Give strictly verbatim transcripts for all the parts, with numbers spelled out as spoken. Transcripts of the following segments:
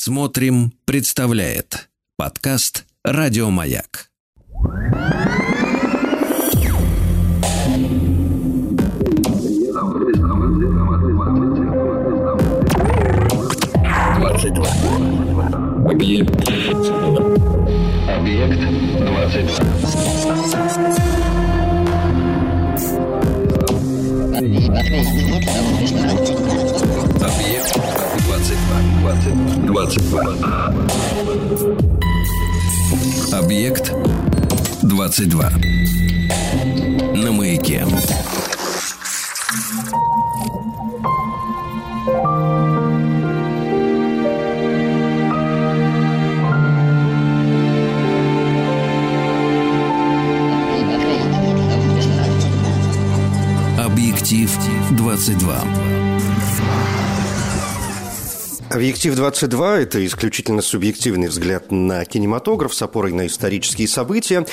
Смотрим, представляет подкаст «Радио Маяк». Объект двадцать два. Объект двадцать два. На маяке. Объектив двадцать два. «Объектив двадцать два» – это исключительно субъективный взгляд на кинематограф с опорой на исторические события.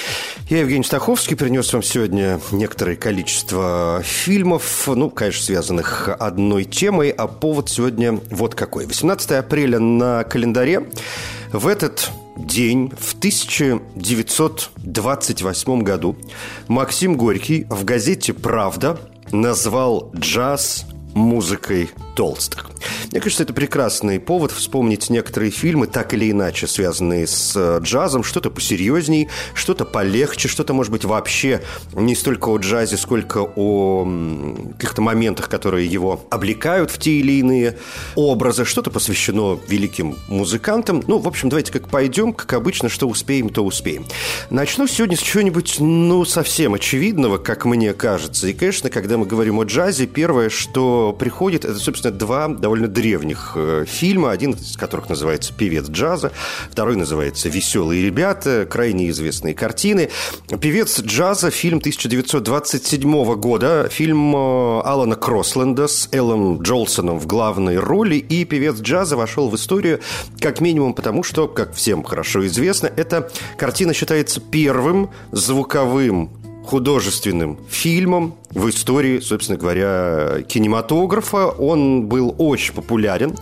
Я, Евгений Стаховский, принес вам сегодня некоторое количество фильмов, ну, конечно, связанных одной темой, а повод сегодня вот какой. восемнадцатого апреля на календаре. В этот день, в тысяча девятьсот двадцать восьмом году, Максим Горький в газете «Правда» назвал джаз музыкой толстых. Мне кажется, это прекрасный повод вспомнить некоторые фильмы, так или иначе связанные с джазом, что-то посерьезней, что-то полегче, что-то, может быть, вообще не столько о джазе, сколько о каких-то моментах, которые его облекают в те или иные образы, что-то посвящено великим музыкантам. Ну, в общем, давайте как пойдем, как обычно, что успеем, то успеем. Начну сегодня с чего-нибудь, ну, совсем очевидного, как мне кажется. И, конечно, когда мы говорим о джазе, первое, что приходит, это, собственно, два довольно древних фильма, один из которых называется «Певец джаза», второй называется «Веселые ребята», крайне известные картины. «Певец джаза» – фильм тысяча девятьсот двадцать седьмого года, фильм Алана Кросленда с Элом Джолсоном в главной роли, и «Певец джаза» вошел в историю как минимум потому, что, как всем хорошо известно, эта картина считается первым звуковым художественным фильмом в истории, собственно говоря, кинематографа. Он был очень популярен.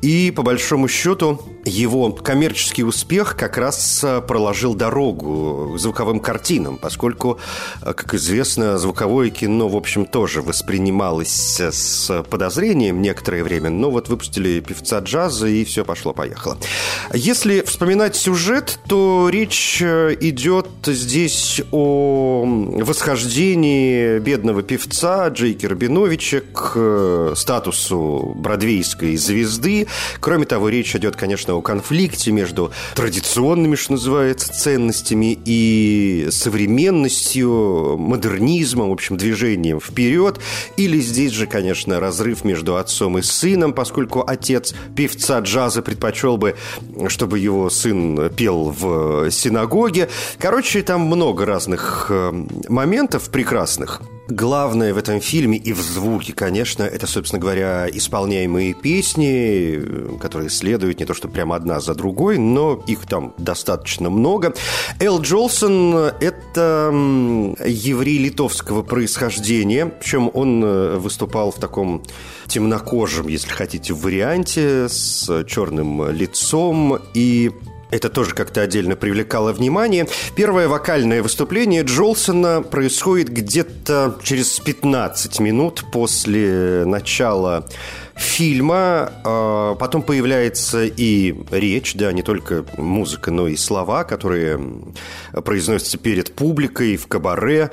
И, по большому счету, его коммерческий успех как раз проложил дорогу звуковым картинам, поскольку, как известно, звуковое кино, в общем, тоже воспринималось с подозрением некоторое время, но вот выпустили «Певца джаза», и все пошло-поехало. Если вспоминать сюжет, то речь идет здесь о восхождении бедного певца Джейки Рабиновича к статусу бродвейской звезды. Кроме того, речь идет, конечно, о конфликте между традиционными, что называется, ценностями и современностью, модернизмом, в общем, движением вперед. Или здесь же, конечно, разрыв между отцом и сыном, поскольку отец певца джаза предпочел бы, чтобы его сын пел в синагоге. Короче, там много разных моментов прекрасных. Главное в этом фильме и в звуке, конечно, это, собственно говоря, исполняемые песни, которые следуют не то что прямо одна за другой, но их там достаточно много. Эл Джолсон – это еврей литовского происхождения, причем он выступал в таком темнокожем, если хотите, варианте, с черным лицом, и это тоже как-то отдельно привлекало внимание. Первое вокальное выступление Джолсона происходит где-то через пятнадцать минут после начала фильма. Потом появляется и речь, да, не только музыка, но и слова, которые произносятся перед публикой в кабаре.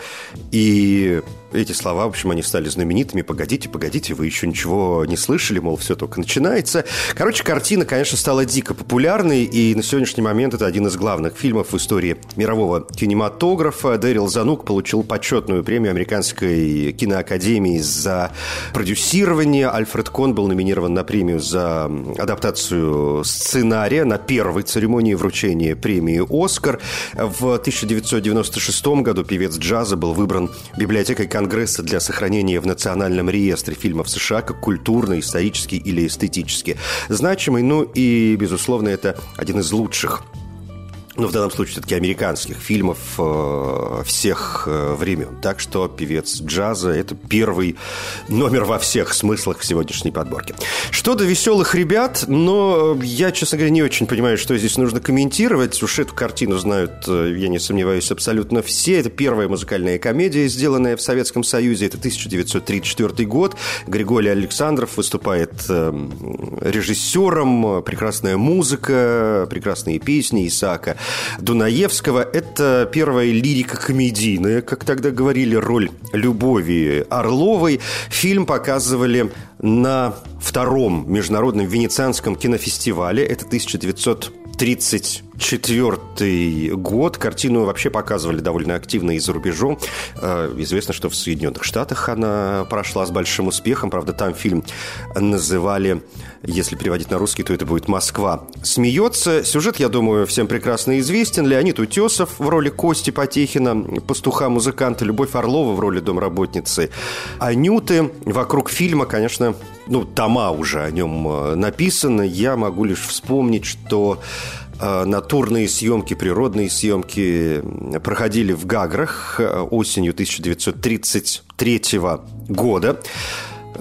И эти слова, в общем, они стали знаменитыми. «Погодите, погодите, вы еще ничего не слышали», мол, все только начинается. Короче, картина, конечно, стала дико популярной, и на сегодняшний момент это один из главных фильмов в истории мирового кинематографа. Дэрил Занук получил почетную премию Американской киноакадемии за продюсирование. Альфред Кон был номинирован на премию за адаптацию сценария на первой церемонии вручения премии «Оскар». В тысяча девятьсот девяносто шестом году «Певец джаза» был выбран библиотекой Конгресса для сохранения в Национальном реестре фильмов США как культурно, исторически или эстетически значимый. Ну и, безусловно, это один из лучших ну, в данном случае, все-таки американских фильмов э, всех э, времен. Так что певец джаза – это первый номер во всех смыслах в сегодняшней подборке. Что до веселых ребят, но я, честно говоря, не очень понимаю, что здесь нужно комментировать. Уж эту картину знают, я не сомневаюсь, абсолютно все. Это первая музыкальная комедия, сделанная в Советском Союзе. Это тысяча девятьсот тридцать четвёртый год. Григорий Александров выступает э, режиссером. Прекрасная музыка, прекрасные песни Исаака Дунаевского. Это первая лирика комедийная, как тогда говорили, роль Любови Орловой. Фильм показывали на втором международном венецианском кинофестивале. Это тысяча девятьсот тридцать четвёртый год. Картину вообще показывали довольно активно и за рубежом. Известно, что в Соединенных Штатах она прошла с большим успехом. Правда, там фильм называли, если переводить на русский, то это будет «Москва смеется». Сюжет, я думаю, всем прекрасно известен. Леонид Утесов в роли Кости Потехина, пастуха-музыканта. Любовь Орлова в роли домработницы Анюты. Вокруг фильма, конечно, ну, тома уже о нем написано. Я могу лишь вспомнить, что натурные съемки, природные съемки проходили в Гаграх осенью тысяча девятьсот тридцать третьего года.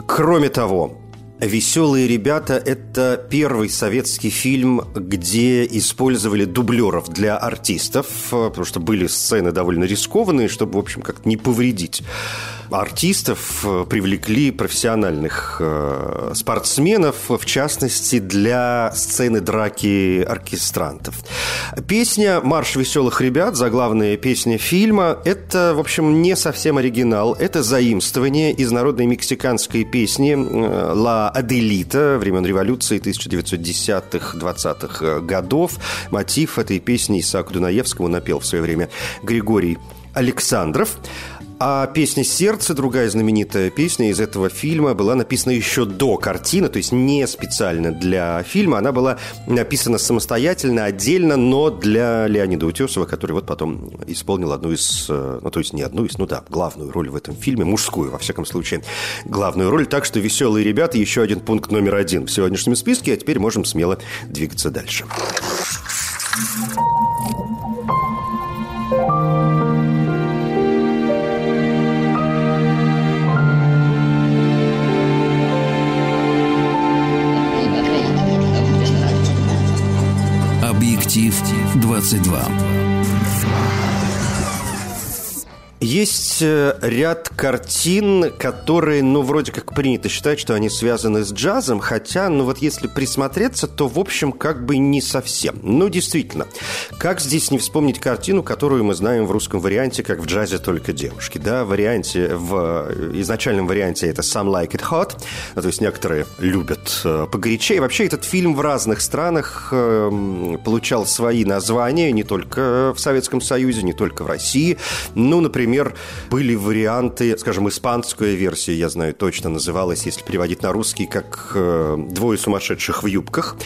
Кроме того, «Веселые ребята» – это первый советский фильм, где использовали дублеров для артистов, потому что были сцены довольно рискованные, чтобы, в общем, как-то не повредить артистов. Привлекли профессиональных спортсменов, в частности, для сцены драки оркестрантов. Песня «Марш веселых ребят», заглавная песня фильма, это, в общем, не совсем оригинал. Это заимствование из народной мексиканской песни «Ла Аделита» времен революции тысяча девятьсот десятых-двадцатых годов. Мотив этой песни Исааку Дунаевскому напел в свое время Григорий Александров. А «Песня сердца», другая знаменитая песня из этого фильма, была написана еще до картины, то есть не специально для фильма. Она была написана самостоятельно, отдельно, но для Леонида Утесова, который вот потом исполнил одну из, ну, то есть не одну из, ну да, главную роль в этом фильме, мужскую, во всяком случае, главную роль. Так что «Веселые ребята» – еще один пункт номер один в сегодняшнем списке, а теперь можем смело двигаться дальше. двадцать два. Есть ряд картин, которые, ну, вроде как принято считать, что они связаны с джазом, хотя, ну, вот если присмотреться, то, в общем, как бы не совсем. Ну, действительно, как здесь не вспомнить картину, которую мы знаем в русском варианте, как в джазе только девушки, да, в варианте, в изначальном варианте это «Some like it hot», то есть некоторые любят погорячее. И вообще этот фильм в разных странах получал свои названия, не только в Советском Союзе, не только в России, ну, например, Например, были варианты, скажем, испанская версия, я знаю, точно называлась, если переводить на русский, как «Двое сумасшедших в юбках».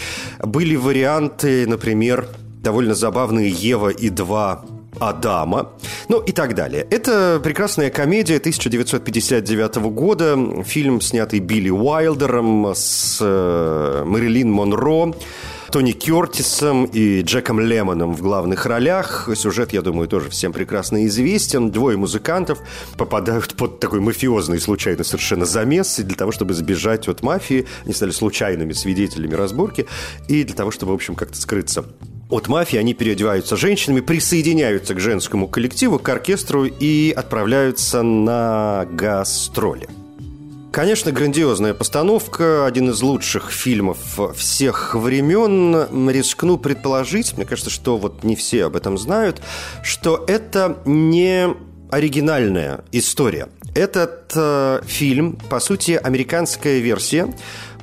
Были варианты, например, довольно забавные «Ева и два Адама», ну и так далее. Это прекрасная комедия тысяча девятьсот пятьдесят девятого года, фильм, снятый Билли Уайлдером с Мэрилин Монро, Тони Кёртисом и Джеком Лемоном в главных ролях. Сюжет, я думаю, тоже всем прекрасно известен. Двое музыкантов попадают под такой мафиозный, случайно совершенно замес. И для того, чтобы сбежать от мафии, они стали случайными свидетелями разборки. И для того, чтобы, в общем, как-то скрыться от мафии, они переодеваются женщинами, присоединяются к женскому коллективу, к оркестру и отправляются на гастроли. Конечно, грандиозная постановка, один из лучших фильмов всех времен. Рискну предположить, мне кажется, что вот не все об этом знают, что это не оригинальная история. Этот э, фильм, по сути, американская версия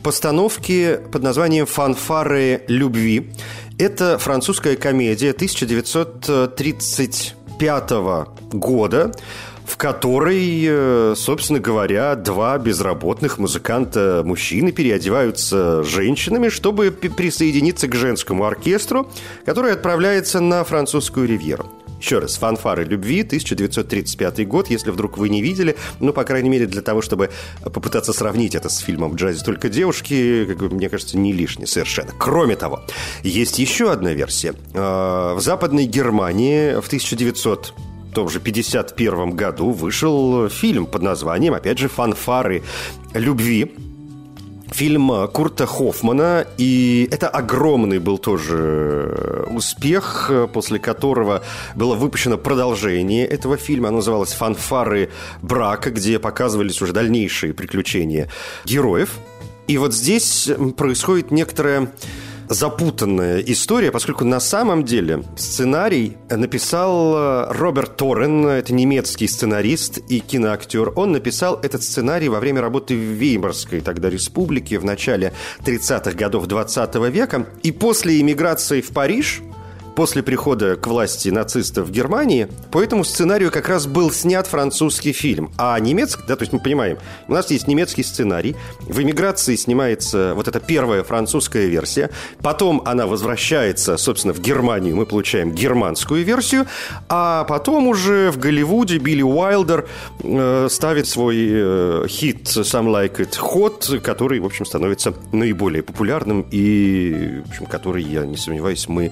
постановки под названием «Фанфары любви». Это французская комедия тысяча девятьсот тридцать пятого года, в которой, собственно говоря, два безработных музыканта-мужчины переодеваются женщинами, чтобы присоединиться к женскому оркестру, который отправляется на французскую ривьеру. Еще раз, «Фанфары любви», тысяча девятьсот тридцать пятый год, если вдруг вы не видели, ну, по крайней мере, для того, чтобы попытаться сравнить это с фильмом «В джазе только девушки», как бы, мне кажется, не лишний совершенно. Кроме того, есть еще одна версия. В Западной Германии в тысяча девятисотом в том же пятьдесят первом году вышел фильм под названием, опять же, «Фанфары любви». Фильм Курта Хоффмана, и это огромный был тоже успех, после которого было выпущено продолжение этого фильма, оно называлось «Фанфары брака», где показывались уже дальнейшие приключения героев. И вот здесь происходит некоторое... запутанная история, поскольку на самом деле сценарий написал Роберт Торрен, это немецкий сценарист и киноактер. Он написал этот сценарий во время работы в Веймарской тогда республике в начале тридцатых годов двадцатого века. И после эмиграции в Париж, после прихода к власти нацистов в Германии, по этому сценарию как раз был снят французский фильм. А немецкий, да, то есть мы понимаем, у нас есть немецкий сценарий, в эмиграции снимается вот эта первая французская версия, потом она возвращается, собственно, в Германию, мы получаем германскую версию, а потом уже в Голливуде Билли Уайлдер э, ставит свой э, хит «Some Like It Hot», который, в общем, становится наиболее популярным и, в общем, который, я не сомневаюсь, мы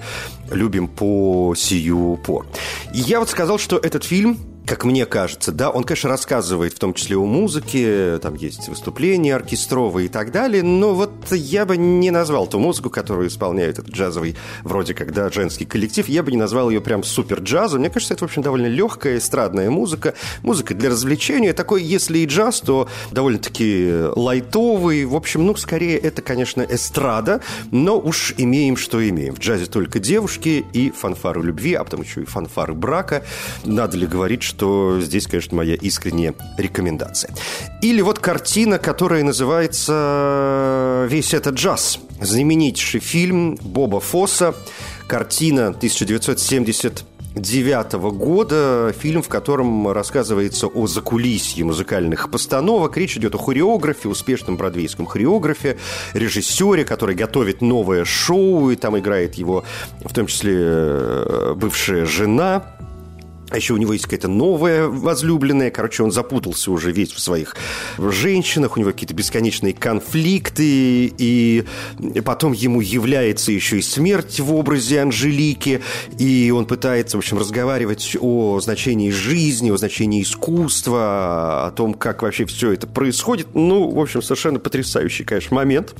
любим по сию пор. И я вот сказал, что этот фильм, как мне кажется, да, он, конечно, рассказывает в том числе о музыке, там есть выступления оркестровые и так далее, но вот я бы не назвал ту музыку, которую исполняет этот джазовый, вроде как, да, женский коллектив, я бы не назвал ее прям супер джазом. Мне кажется, это, в общем, довольно легкая эстрадная музыка, музыка для развлечения, такой, если и джаз, то довольно-таки лайтовый, в общем, ну, скорее, это, конечно, эстрада, но уж имеем, что имеем. В джазе только девушки и фанфары любви, а потом еще и фанфары брака. Надо ли говорить, что что здесь, конечно, моя искренняя рекомендация. Или вот картина, которая называется «Весь этот джаз». Знаменитейший фильм Боба Фосса, картина тысяча девятьсот семьдесят девятого года, фильм, в котором рассказывается о закулисье музыкальных постановок. Речь идет о хореографе, успешном бродвейском хореографе, режиссере, который готовит новое шоу, и там играет его, в том числе, бывшая жена. А еще у него есть какая-то новая возлюбленная. Короче, он запутался уже весь в своих женщинах. У него какие-то бесконечные конфликты. И потом ему является еще и смерть в образе Анжелики. И он пытается, в общем, разговаривать о значении жизни, о значении искусства, о том, как вообще все это происходит. Ну, в общем, совершенно потрясающий, конечно, момент.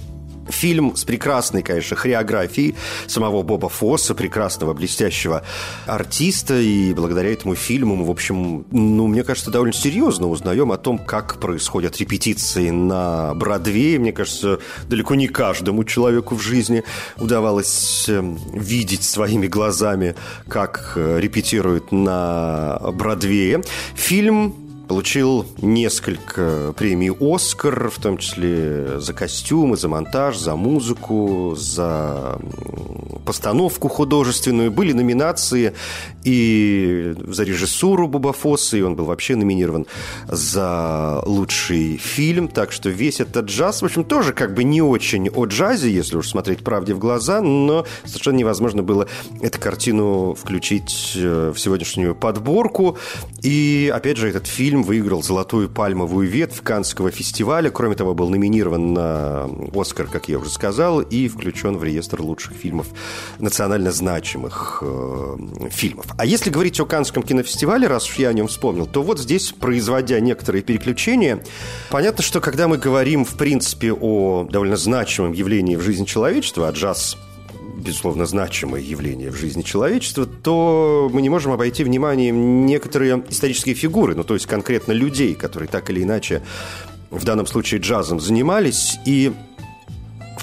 Фильм с прекрасной, конечно, хореографией самого Боба Фосса, прекрасного, блестящего артиста. И благодаря этому фильму мы, в общем, ну, мне кажется, довольно серьезно узнаем о том, как происходят репетиции на Бродвее. Мне кажется, далеко не каждому человеку в жизни удавалось видеть своими глазами, как репетируют на Бродвее. Фильм получил несколько премий «Оскар», в том числе за костюмы, за монтаж, за музыку, за постановку художественную. Были номинации и за режиссуру Боба Фосса, и он был вообще номинирован за лучший фильм. Так что весь этот джаз, в общем, тоже как бы не очень о джазе, если уж смотреть правде в глаза, но совершенно невозможно было эту картину включить в сегодняшнюю подборку. И, опять же, этот фильм выиграл «Золотую пальмовую ветвь» Каннского фестиваля. Кроме того, был номинирован на «Оскар», как я уже сказал, и включен в реестр лучших фильмов, национально значимых э, фильмов. А если говорить о Каннском кинофестивале, раз уж я о нем вспомнил, то вот здесь, производя некоторые переключения, понятно, что когда мы говорим, в принципе, о довольно значимом явлении в жизни человечества, а джаз – безусловно, значимое явление в жизни человечества, то мы не можем обойти вниманием некоторые исторические фигуры, ну, то есть конкретно людей, которые так или иначе, в данном случае джазом, занимались. И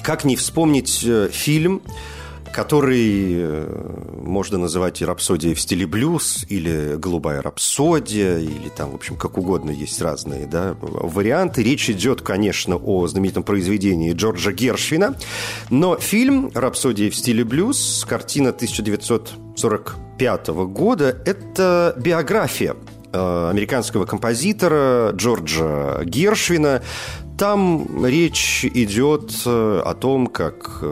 как не вспомнить фильм, который можно называть и «Рапсодия в стиле блюз», или «Голубая рапсодия», или там, в общем, как угодно, есть разные, да, варианты. Речь идет, конечно, о знаменитом произведении Джорджа Гершвина, но фильм «Рапсодия в стиле блюз», картина тысяча девятьсот сорок пятого года, это биография американского композитора Джорджа Гершвина. Там речь идет о том, как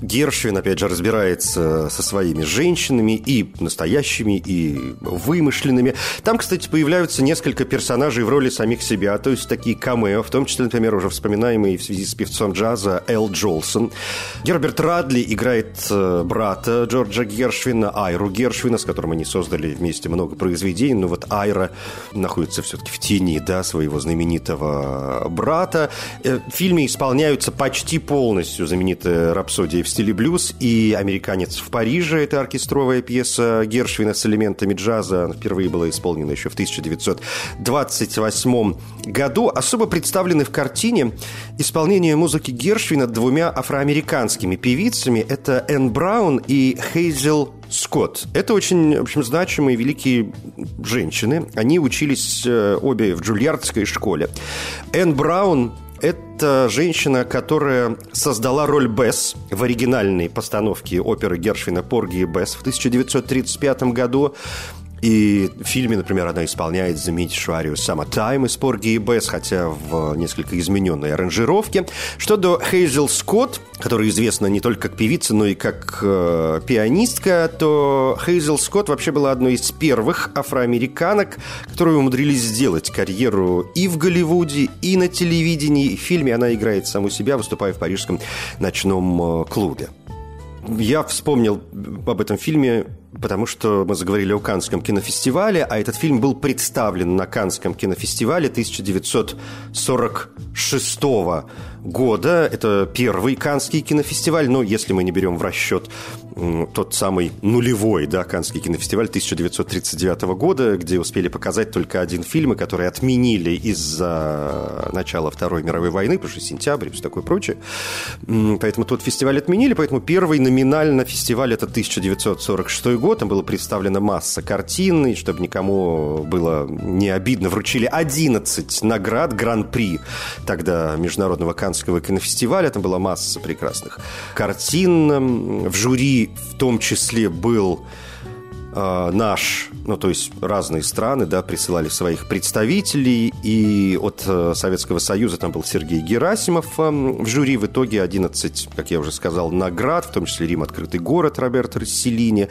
Гершвин, опять же, разбирается со своими женщинами, и настоящими, и вымышленными. Там, кстати, появляются несколько персонажей в роли самих себя, то есть такие камео, в том числе, например, уже вспоминаемый в связи с певцом джаза Эл Джолсон. Герберт Радли играет брата Джорджа Гершвина, Айру Гершвина, с которым они создали вместе много произведений, но вот Айра находится все-таки в тени, да, своего знаменитого брата. В фильме исполняются почти полностью знаменитая рапсодия в стиле блюз и «Американец в Париже». Это оркестровая пьеса Гершвина с элементами джаза. Она впервые была исполнена еще в тысяча девятьсот двадцать восьмом году. Особо представлены в картине исполнение музыки Гершвина двумя афроамериканскими певицами. Это Энн Браун и Хейзел Скотт. Это очень, в общем, значимые великие женщины. Они учились обе в Джульярдской школе. Энн Браун – это женщина, которая создала роль Бесс в оригинальной постановке оперы Гершвина «Порги и Бесс» в тысяча девятьсот тридцать пятом году. И в фильме, например, она исполняет знаменитую арию «Summertime» из «Порги и Бесс», хотя в несколько измененной аранжировке. Что до Хейзел Скотт, которая известна не только как певица, но и как э, пианистка, то Хейзел Скотт вообще была одной из первых афроамериканок, которые умудрились сделать карьеру и в Голливуде, и на телевидении, и в фильме. Она играет саму себя, выступая в парижском ночном клубе. Я вспомнил об этом фильме, потому что мы заговорили о Каннском кинофестивале, а этот фильм был представлен на Каннском кинофестивале тысяча девятьсот сорок шестого года. Это первый Каннский кинофестиваль, но если мы не берем в расчет тот самый нулевой, да, Каннский кинофестиваль тысяча девятьсот тридцать девятого года, где успели показать только один фильм, который отменили из-за начала Второй мировой войны, потому что сентябрь и все такое прочее. Поэтому тот фестиваль отменили, поэтому первый номинально фестиваль – это тысяча девятьсот сорок шестой год. Там была представлена масса картин, и чтобы никому было не обидно, вручили одиннадцать наград гран-при тогда Международного Каннского кинофестиваля. Там была масса прекрасных картин. В жюри в том числе был э, наш, ну то есть разные страны, да, присылали своих представителей, и от э, Советского Союза там был Сергей Герасимов э, в жюри. В итоге одиннадцать, как я уже сказал, наград, в том числе «Рим. Открытый город» Роберто Росселини,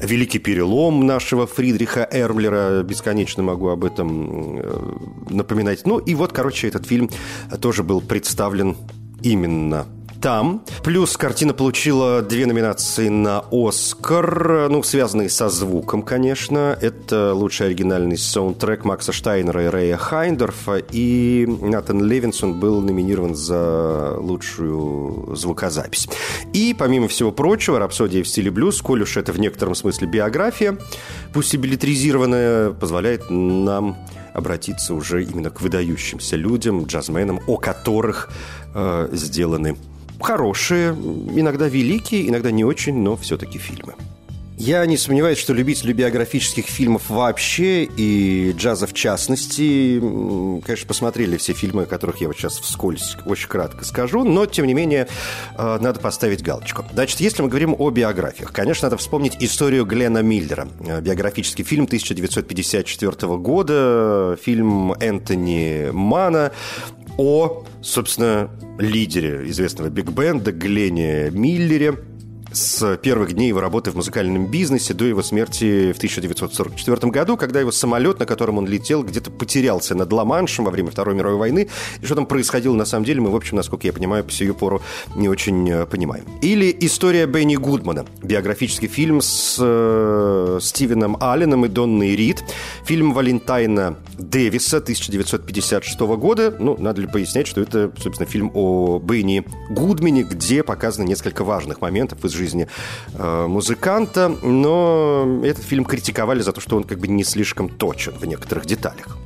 «Великий перелом» нашего Фридриха Эрмлера, бесконечно могу об этом э, напоминать. Ну и вот, короче, этот фильм тоже был представлен именно там. Плюс картина получила две номинации на «Оскар», ну, связанные со звуком, конечно. Это лучший оригинальный саундтрек Макса Штайнера и Рэя Хайндорфа, и Натан Левинсон был номинирован за лучшую звукозапись. И, помимо всего прочего, «Рапсодия в стиле блюз», коль уж это в некотором смысле биография, пусть и билетризированная, позволяет нам обратиться уже именно к выдающимся людям, джазменам, о которых э, сделаны хорошие, иногда великие, иногда не очень, но все-таки фильмы. Я не сомневаюсь, что любители биографических фильмов вообще и джаза в частности, конечно, посмотрели все фильмы, о которых я вот сейчас вскользь очень кратко скажу, но, тем не менее, надо поставить галочку. Значит, если мы говорим о биографиях, конечно, надо вспомнить историю Гленна Миллера. Биографический фильм тысяча девятьсот пятьдесят четвертого года, фильм Энтони Манна о, собственно, лидере известного биг-бенда Гленне Миллере, с первых дней его работы в музыкальном бизнесе до его смерти в тысяча девятьсот сорок четвертом году, когда его самолет, на котором он летел, где-то потерялся над Ла-Маншем во время Второй мировой войны. И что там происходило на самом деле, мы, в общем, насколько я понимаю, по сию пору не очень понимаем. Или история Бенни Гудмана. Биографический фильм с э, Стивеном Алленом и Донной Рид. Фильм Валентайна Дэвиса тысяча девятьсот пятьдесят шестого года. Ну, надо ли пояснять, что это, собственно, фильм о Бенни Гудмане, где показано несколько важных моментов из жизни музыканта, но этот фильм критиковали за то, что он как бы не слишком точен в некоторых деталях.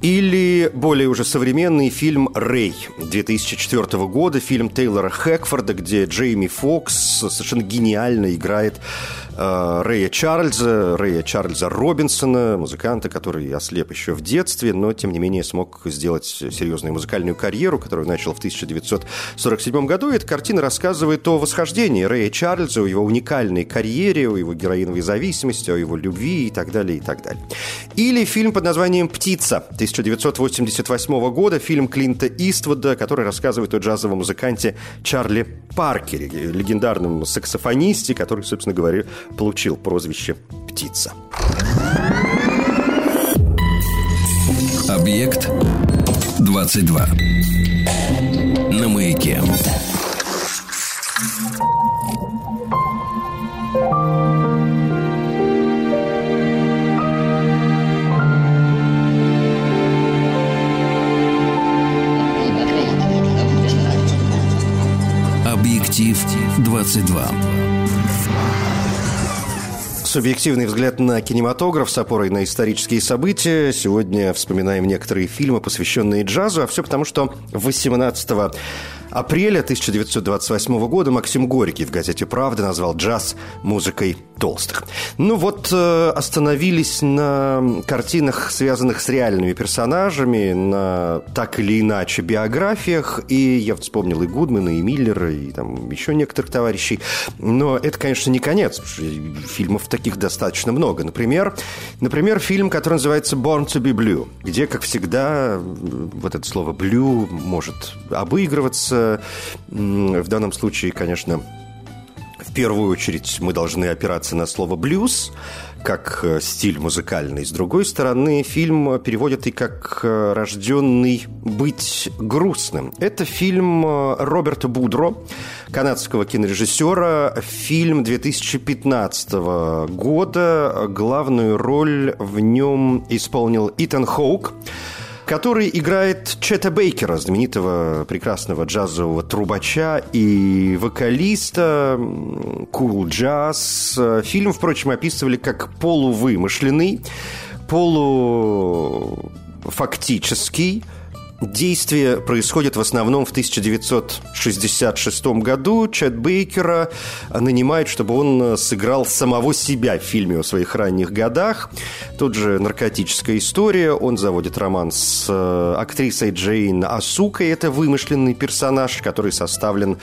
Или более уже современный фильм «Рэй» две тысячи четвертого года, фильм Тейлора Хэкфорда, где Джейми Фокс совершенно гениально играет Рэя Чарльза, Рэя Чарльза Робинсона, музыканта, который ослеп еще в детстве, но, тем не менее, смог сделать серьезную музыкальную карьеру, которую начал в тысяча девятьсот сорок седьмом году. И эта картина рассказывает о восхождении Рэя Чарльза, о его уникальной карьере, о его героиновой зависимости, о его любви и так далее, и так далее. Или фильм под названием «Птица» тысяча девятьсот восемьдесят восьмого года, фильм Клинта Иствуда, который рассказывает о джазовом музыканте Чарли Паркере, легендарном саксофонисте, который, собственно говоря, получил прозвище «Птица». Объект двадцать два. На маяке. Объектив двадцать два. Субъективный взгляд на кинематограф с опорой на исторические события. Сегодня вспоминаем некоторые фильмы, посвященные джазу. А все потому, что восемнадцатого апреля тысяча девятьсот двадцать восьмого года Максим Горький в газете «Правда» назвал джаз музыкой толстых. Ну вот, э, остановились на картинах, связанных с реальными персонажами, на так или иначе биографиях, и я вспомнил и Гудмана, и Миллера, и там еще некоторых товарищей, но это, конечно, не конец, фильмов таких достаточно много. Например, например, фильм, который называется «Born to be Blue», где, как всегда, вот это слово «blue» может обыгрываться, в данном случае, конечно, в первую очередь мы должны опираться на слово «блюз», как стиль музыкальный. С другой стороны, фильм переводят и как «рожденный быть грустным». Это фильм Роберта Будро, канадского кинорежиссера. Фильм две тысячи пятнадцатого года. Главную роль в нем исполнил Итан Хоук, который играет Чета Бейкера, знаменитого прекрасного джазового трубача и вокалиста, «Cool Jazz». Фильм, впрочем, описывали как полувымышленный, полуфактический. Действие происходит в основном в тысяча девятьсот шестьдесят шестом году. Чет Бейкера нанимают, чтобы он сыграл самого себя в фильме о своих ранних годах. Тут же наркотическая история. Он заводит роман с актрисой Джейн Асукой. Это вымышленный персонаж, который составлен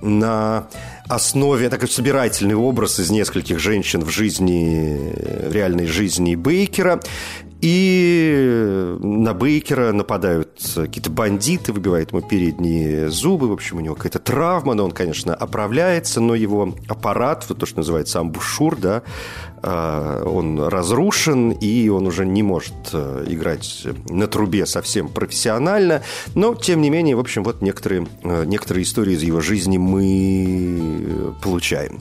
на основе, такой собирательный образ из нескольких женщин в жизни, в реальной жизни Бейкера. И на Бейкера нападают какие-то бандиты, выбивают ему передние зубы. В общем, у него какая-то травма, но он, конечно, оправляется, но его аппарат, вот то, что называется амбушюр, да, он разрушен, и он уже не может играть на трубе совсем профессионально. Но, тем не менее, в общем, вот некоторые, некоторые истории из его жизни мы получаем.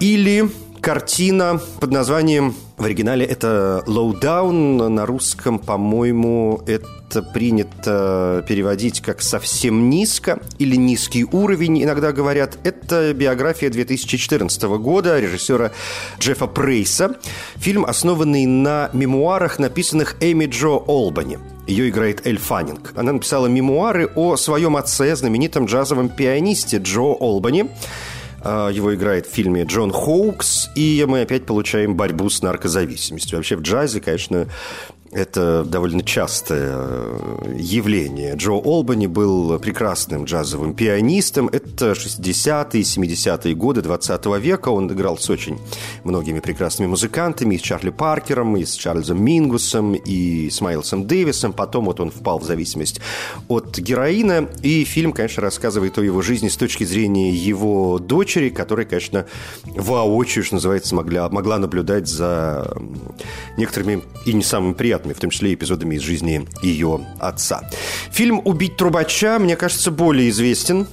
Или картина под названием, в оригинале это «Lowdown», на русском, по-моему, это принято переводить как «совсем низко» или «низкий уровень», иногда говорят. Это биография две тысячи четырнадцатого года режиссера Джеффа Прейса. Фильм, основанный на мемуарах, написанных Эми Джо Олбани. Ее играет Эль Фаннинг. Она написала мемуары о своем отце, знаменитом джазовом пианисте Джо Олбани. Его играет в фильме Джон Хоукс, и мы опять получаем борьбу с наркозависимостью. Вообще в джазе, конечно, это довольно частое явление. Джо Олбани был прекрасным джазовым пианистом. Это шестидесятые, семидесятые годы двадцатого века. Он играл с очень многими прекрасными музыкантами. И с Чарли Паркером, и с Чарльзом Мингусом, и с Майлсом Дэвисом. Потом вот он впал в зависимость от героина. И фильм, конечно, рассказывает о его жизни с точки зрения его дочери, которая, конечно, воочию, что называется, могла, могла наблюдать за некоторыми и не самыми приятными, в том числе эпизодами из жизни ее отца. Фильм «Убить трубача», мне кажется, более известен.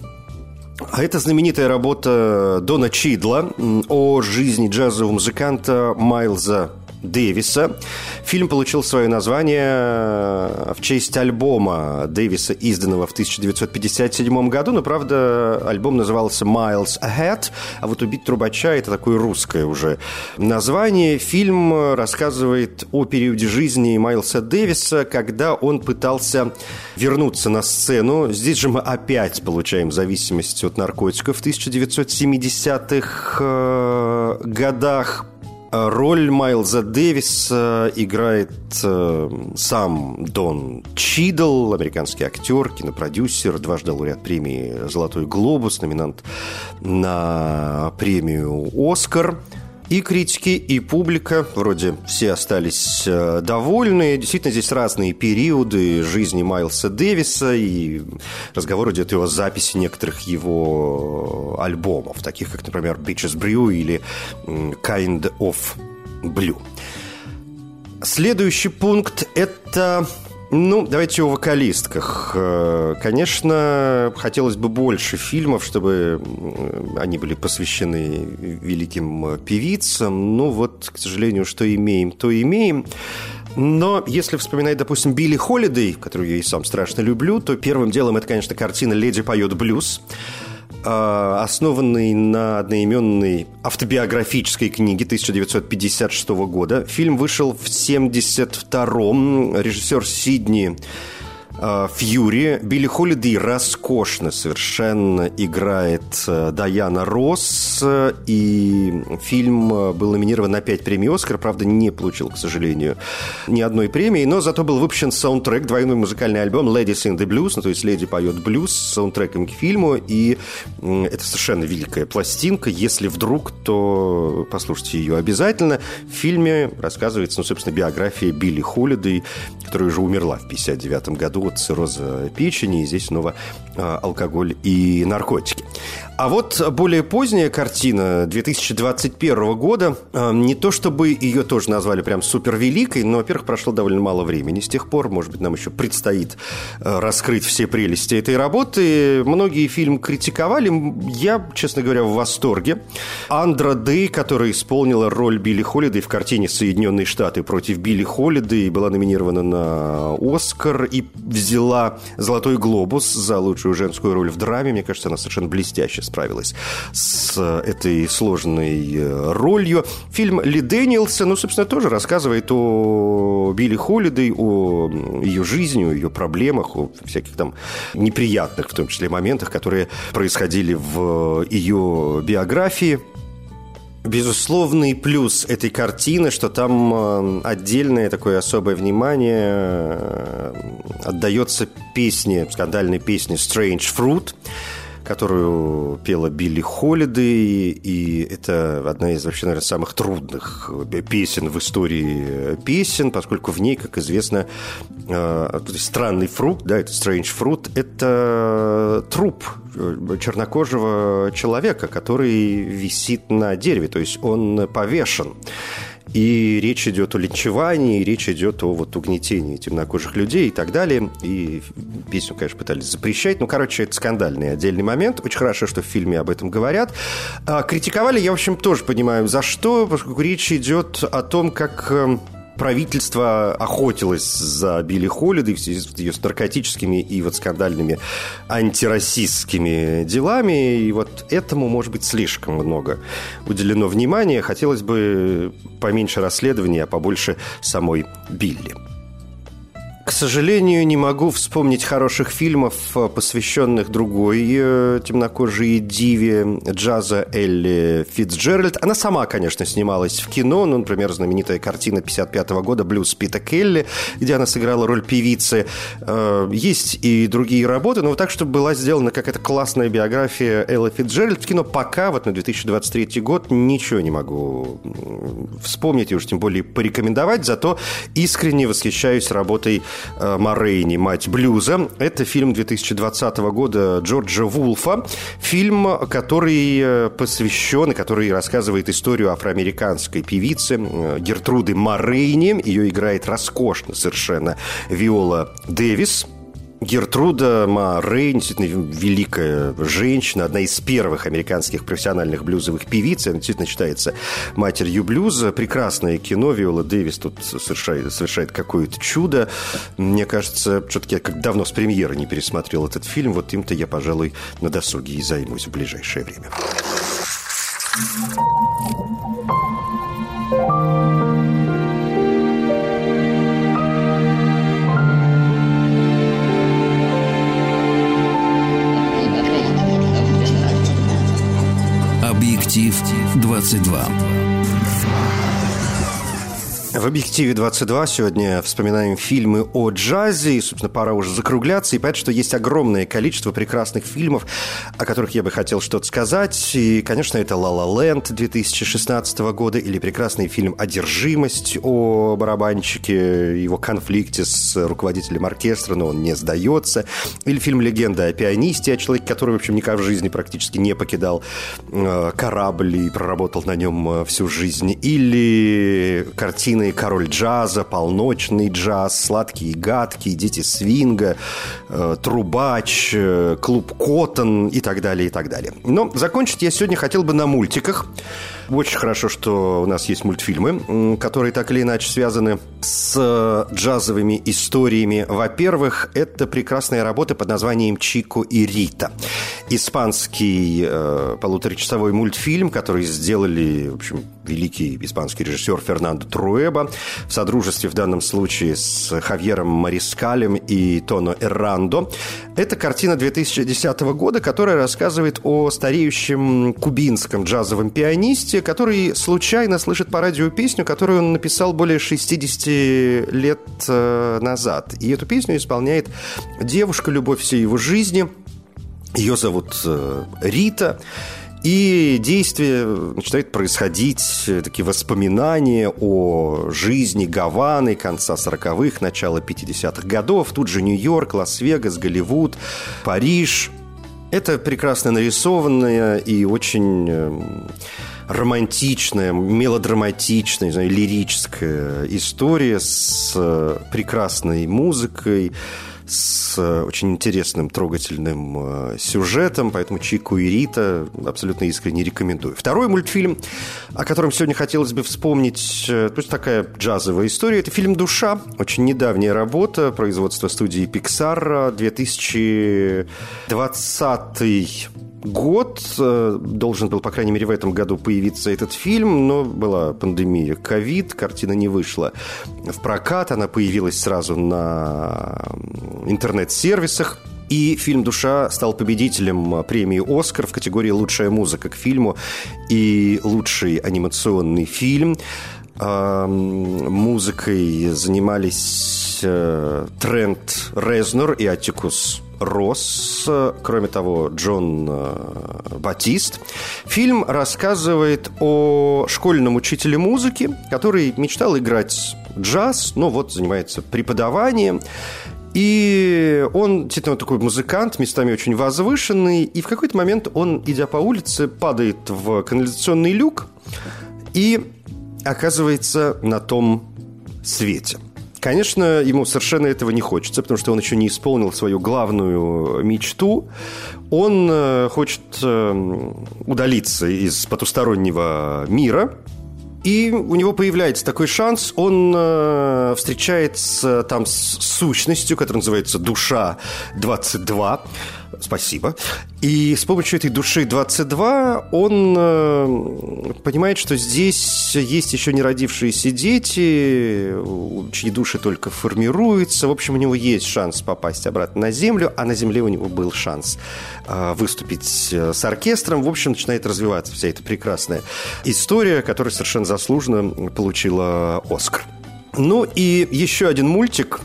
А это знаменитая работа Дона Чидла о жизни джазового музыканта Майлза Дэвиса. Фильм получил свое название в честь альбома Дэвиса, изданного в тысяча девятьсот пятьдесят седьмом году, но, правда, альбом назывался «Miles Ahead», а вот «Убить трубача» — это такое русское уже название. Фильм рассказывает о периоде жизни Майлса Дэвиса, когда он пытался вернуться на сцену. Здесь же мы опять получаем зависимость от наркотиков в тысяча девятьсот семидесятых годах. Роль Майлза Дэвиса играет э, сам Дон Чидл, американский актер, кинопродюсер, дважды лауреат премии «Золотой глобус», номинант на премию «Оскар». И критики, и публика вроде все остались довольны. Действительно, здесь разные периоды жизни Майлса Дэвиса, и разговор идет о записи некоторых его альбомов, таких как, например, «Bitches Brew» или «Kind of Blue». Следующий пункт – это... Ну, давайте о вокалистках. Конечно, хотелось бы больше фильмов, чтобы они были посвящены великим певицам. Ну вот, к сожалению, что имеем, то имеем. Но если вспоминать, допустим, Билли Холидей, которую я и сам страшно люблю, то первым делом это, конечно, картина «Леди поет блюз», основанный на одноименной автобиографической книге тысяча девятьсот пятьдесят шестого года. Фильм вышел в тысяча девятьсот семьдесят втором. Режиссер Сидни Фьюри. Билли Холидей роскошно совершенно играет Дайана Росс, и фильм был номинирован на пять премий «Оскар», правда, не получил, к сожалению, ни одной премии, но зато был выпущен саундтрек, двойной музыкальный альбом «Lady Sing the Blues», ну, то есть «Леди поет блюз» с саундтреком к фильму, и это совершенно великая пластинка, если вдруг, то послушайте ее обязательно. В фильме рассказывается, ну, собственно, биография Билли Холидей, которая уже умерла в пятьдесят девятом году от цирроза печени, и здесь снова э, алкоголь и наркотики. А вот более поздняя картина две тысячи двадцать первого года, э, не то чтобы ее тоже назвали прям супервеликой, но, во-первых, прошло довольно мало времени с тех пор, может быть, нам еще предстоит э, раскрыть все прелести этой работы. Многие фильм критиковали, я, честно говоря, в восторге. Андра Дэй, которая исполнила роль Билли Холидей в картине «Соединенные Штаты против Билли Холидей», была номинирована на «Оскар» и взяла «Золотой глобус» за лучшую женскую роль в драме. Мне кажется, она совершенно блестяще справилась с этой сложной ролью. Фильм Ли Дэниелса, ну, собственно, тоже рассказывает о Билли Холидей, о ее жизни, о ее проблемах, о всяких там неприятных, в том числе, моментах, которые происходили в ее биографии. Безусловный плюс этой картины, что там отдельное такое особое внимание отдается песне, скандальной песне «Strange Fruit», которую пела Билли Холидей, и это одна из вообще, наверное, самых трудных песен в истории песен, поскольку в ней, как известно, странный фрукт, да, это strange fruit, это труп чернокожего человека, который висит на дереве, то есть он повешен. И речь идет о линчевании, речь идет о вот, угнетении темнокожих людей и так далее. И песню, конечно, пытались запрещать. Ну, короче, это скандальный отдельный момент. Очень хорошо, что в фильме об этом говорят. А, критиковали, я, в общем, тоже понимаю, за что, поскольку речь идет о том, как... правительство охотилось за Билли Холидей в связи с ее наркотическими и вот скандальными антирасистскими делами. И вот этому, может быть, слишком много уделено внимания. Хотелось бы поменьше расследований, а побольше самой Билли. К сожалению, не могу вспомнить хороших фильмов, посвященных другой темнокожей диве джаза Элли Фитцджеральд. Она сама, конечно, снималась в кино, ну, например, знаменитая картина пятьдесят пятого года «Блюз Пита Келли», где она сыграла роль певицы. Есть и другие работы, но вот так, чтобы была сделана какая-то классная биография Эллы Фитцджеральд в кино, пока, вот на две тысячи двадцать третий год, ничего не могу вспомнить и уж тем более порекомендовать, зато искренне восхищаюсь работой «Ма Рейни, мать блюза». Это фильм две тысячи двадцатого года Джорджа Вулфа. Фильм, который посвящен, который рассказывает историю афроамериканской певицы Гертруды Ма Рейни. Ее играет роскошно совершенно Виола Дэвис. Гертруда Ма Рэй, действительно великая женщина, одна из первых американских профессиональных блюзовых певиц. Она действительно считается матерью блюза. Прекрасное кино. Виола Дэвис тут совершает, совершает какое-то чудо. Мне кажется, все-таки я как давно с премьеры не пересмотрел этот фильм. Вот им-то я, пожалуй, на досуге и займусь в ближайшее время. Объектив двадцать два. В «Объективе двадцать два» сегодня вспоминаем фильмы о джазе, и, собственно, пора уже закругляться, и понятно, что есть огромное количество прекрасных фильмов, о которых я бы хотел что-то сказать, и, конечно, это «Ла Ла Ленд» две тысячи шестнадцатого года, или прекрасный фильм «Одержимость» о барабанщике, его конфликте с руководителем оркестра, но он не сдается, или фильм «Легенда о пианисте», о человеке, который, в общем, никак в жизни практически не покидал корабль и проработал на нем всю жизнь, или картины «Король джаза», «Полночный джаз», «Сладкие и гадкие», «Дети свинга», «Трубач», «Клуб Коттон» и так далее, и так далее. Но закончить я сегодня хотел бы на мультиках. Очень хорошо, что у нас есть мультфильмы, которые так или иначе связаны с джазовыми историями. Во-первых, это прекрасная работа под названием «Чико и Рита». Испанский э, полуторачасовой мультфильм, который сделали, в общем, великий испанский режиссер Фернандо Труэба в содружестве в данном случае с Хавьером Марискалем и Тоно Эррандо. Это картина две тысячи десятого года, которая рассказывает о стареющем кубинском джазовом пианисте, который случайно слышит по радио песню, которую он написал более шестидесяти лет назад. И эту песню исполняет девушка, любовь всей его жизни. Ее зовут Рита. И действие начинает происходить, такие воспоминания о жизни Гаваны конца сороковых, начала пятидесятых годов. Тут же Нью-Йорк, Лас-Вегас, Голливуд, Париж. Это прекрасно нарисованная и очень романтичная, мелодраматичная, не знаю, лирическая история с прекрасной музыкой, с очень интересным, трогательным сюжетом, поэтому «Чико и Рита» абсолютно искренне рекомендую. Второй мультфильм, о котором сегодня хотелось бы вспомнить, то есть такая джазовая история, это фильм «Душа», очень недавняя работа, производство студии Pixar, две тысячи двадцатый год, должен был, по крайней мере, в этом году появиться этот фильм, но была пандемия ковид, картина не вышла в прокат, она появилась сразу на интернет-сервисах. И фильм «Душа» стал победителем премии «Оскар» в категории «Лучшая музыка к фильму» и «Лучший анимационный фильм». Музыкой занимались Трент Резнор и Аттикус Росс, кроме того, Джон Батист. Фильм рассказывает о школьном учителе музыки, который мечтал играть джаз, но вот занимается преподаванием. И он действительно такой музыкант, местами очень возвышенный. И в какой-то момент он, идя по улице, падает в канализационный люк и оказывается на том свете. Конечно, ему совершенно этого не хочется, потому что он еще не исполнил свою главную мечту. Он хочет удалиться из потустороннего мира. И у него появляется такой шанс. Он встречается там с сущностью, которая называется «Душа двадцать два». Спасибо. И с помощью этой души двадцать два он э, понимает, что здесь есть еще не родившиеся дети, чьи души только формируются. В общем, у него есть шанс попасть обратно на землю, а на земле у него был шанс э, выступить с оркестром. В общем, начинает развиваться вся эта прекрасная история, которая совершенно заслуженно получила «Оскар». Ну и еще один мультик,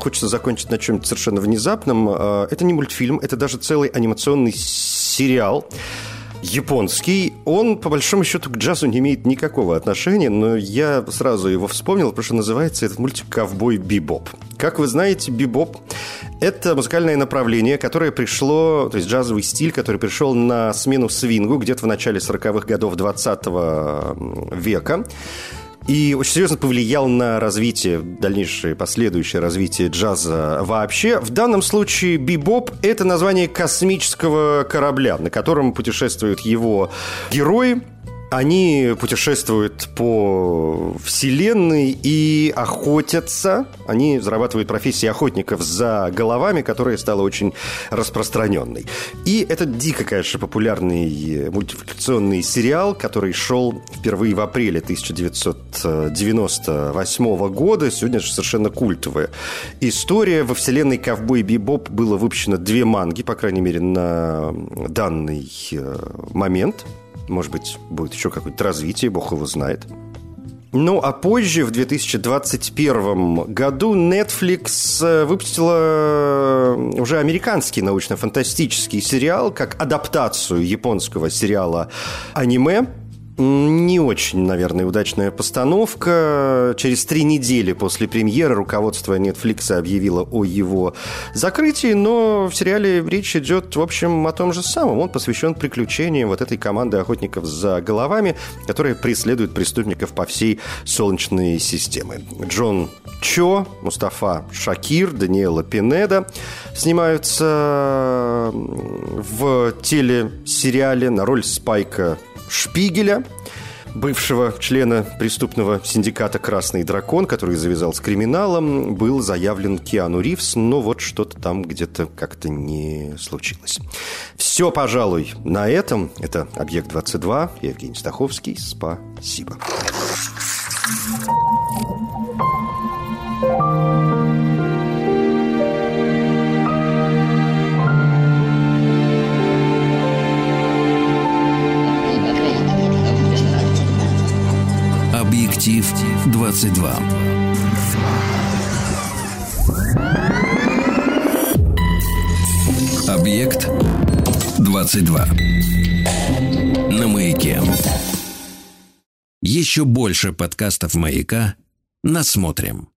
хочется закончить на чем-то совершенно внезапном. Это не мультфильм, это даже целый анимационный сериал японский. Он, по большому счету, к джазу не имеет никакого отношения, но я сразу его вспомнил, потому что называется этот мультик «Ковбой Бибоп». Как вы знаете, бибоп – это музыкальное направление, которое пришло, то есть джазовый стиль, который пришел на смену свингу где-то в начале сороковых годов двадцатого века. и очень серьезно повлиял на развитие, дальнейшее последующее развитие джаза вообще. В данном случае бибоп – это название космического корабля, на котором путешествуют его герои. Они путешествуют по вселенной и охотятся. Они зарабатывают профессии охотников за головами, которая стала очень распространенной. И это дико, конечно, популярный мультипликационный сериал, который шел впервые в апреле тысяча девятьсот девяносто восьмого года. Сегодня же совершенно культовая история. Во вселенной «Ковбой Бибоп» было выпущено две манги, по крайней мере, на данный момент. Может быть, будет еще какое-то развитие, бог его знает. Ну, а позже, в две тысячи двадцать первом году, Netflix выпустила уже американский научно-фантастический сериал, как адаптацию японского сериала аниме. Не очень, наверное, удачная постановка. Через три недели после премьеры руководство Netflix объявило о его закрытии, но в сериале речь идет, в общем, о том же самом. Он посвящен приключениям вот этой команды охотников за головами, которые преследуют преступников по всей Солнечной системе. Джон Чо, Мустафа Шакир, Даниэла Пинеда снимаются в телесериале на роль Спайка Шпигеля, бывшего члена преступного синдиката «Красный дракон», который завязал с криминалом, был заявлен Киану Ривз, но вот что-то там где-то как-то не случилось. Все, пожалуй, на этом. Это «Объект-двадцать два». Я Евгений Стаховский. Спасибо. «Объектив-двадцать два». «Объект-двадцать два». На «Маяке». Еще больше подкастов «Маяка» насмотрим.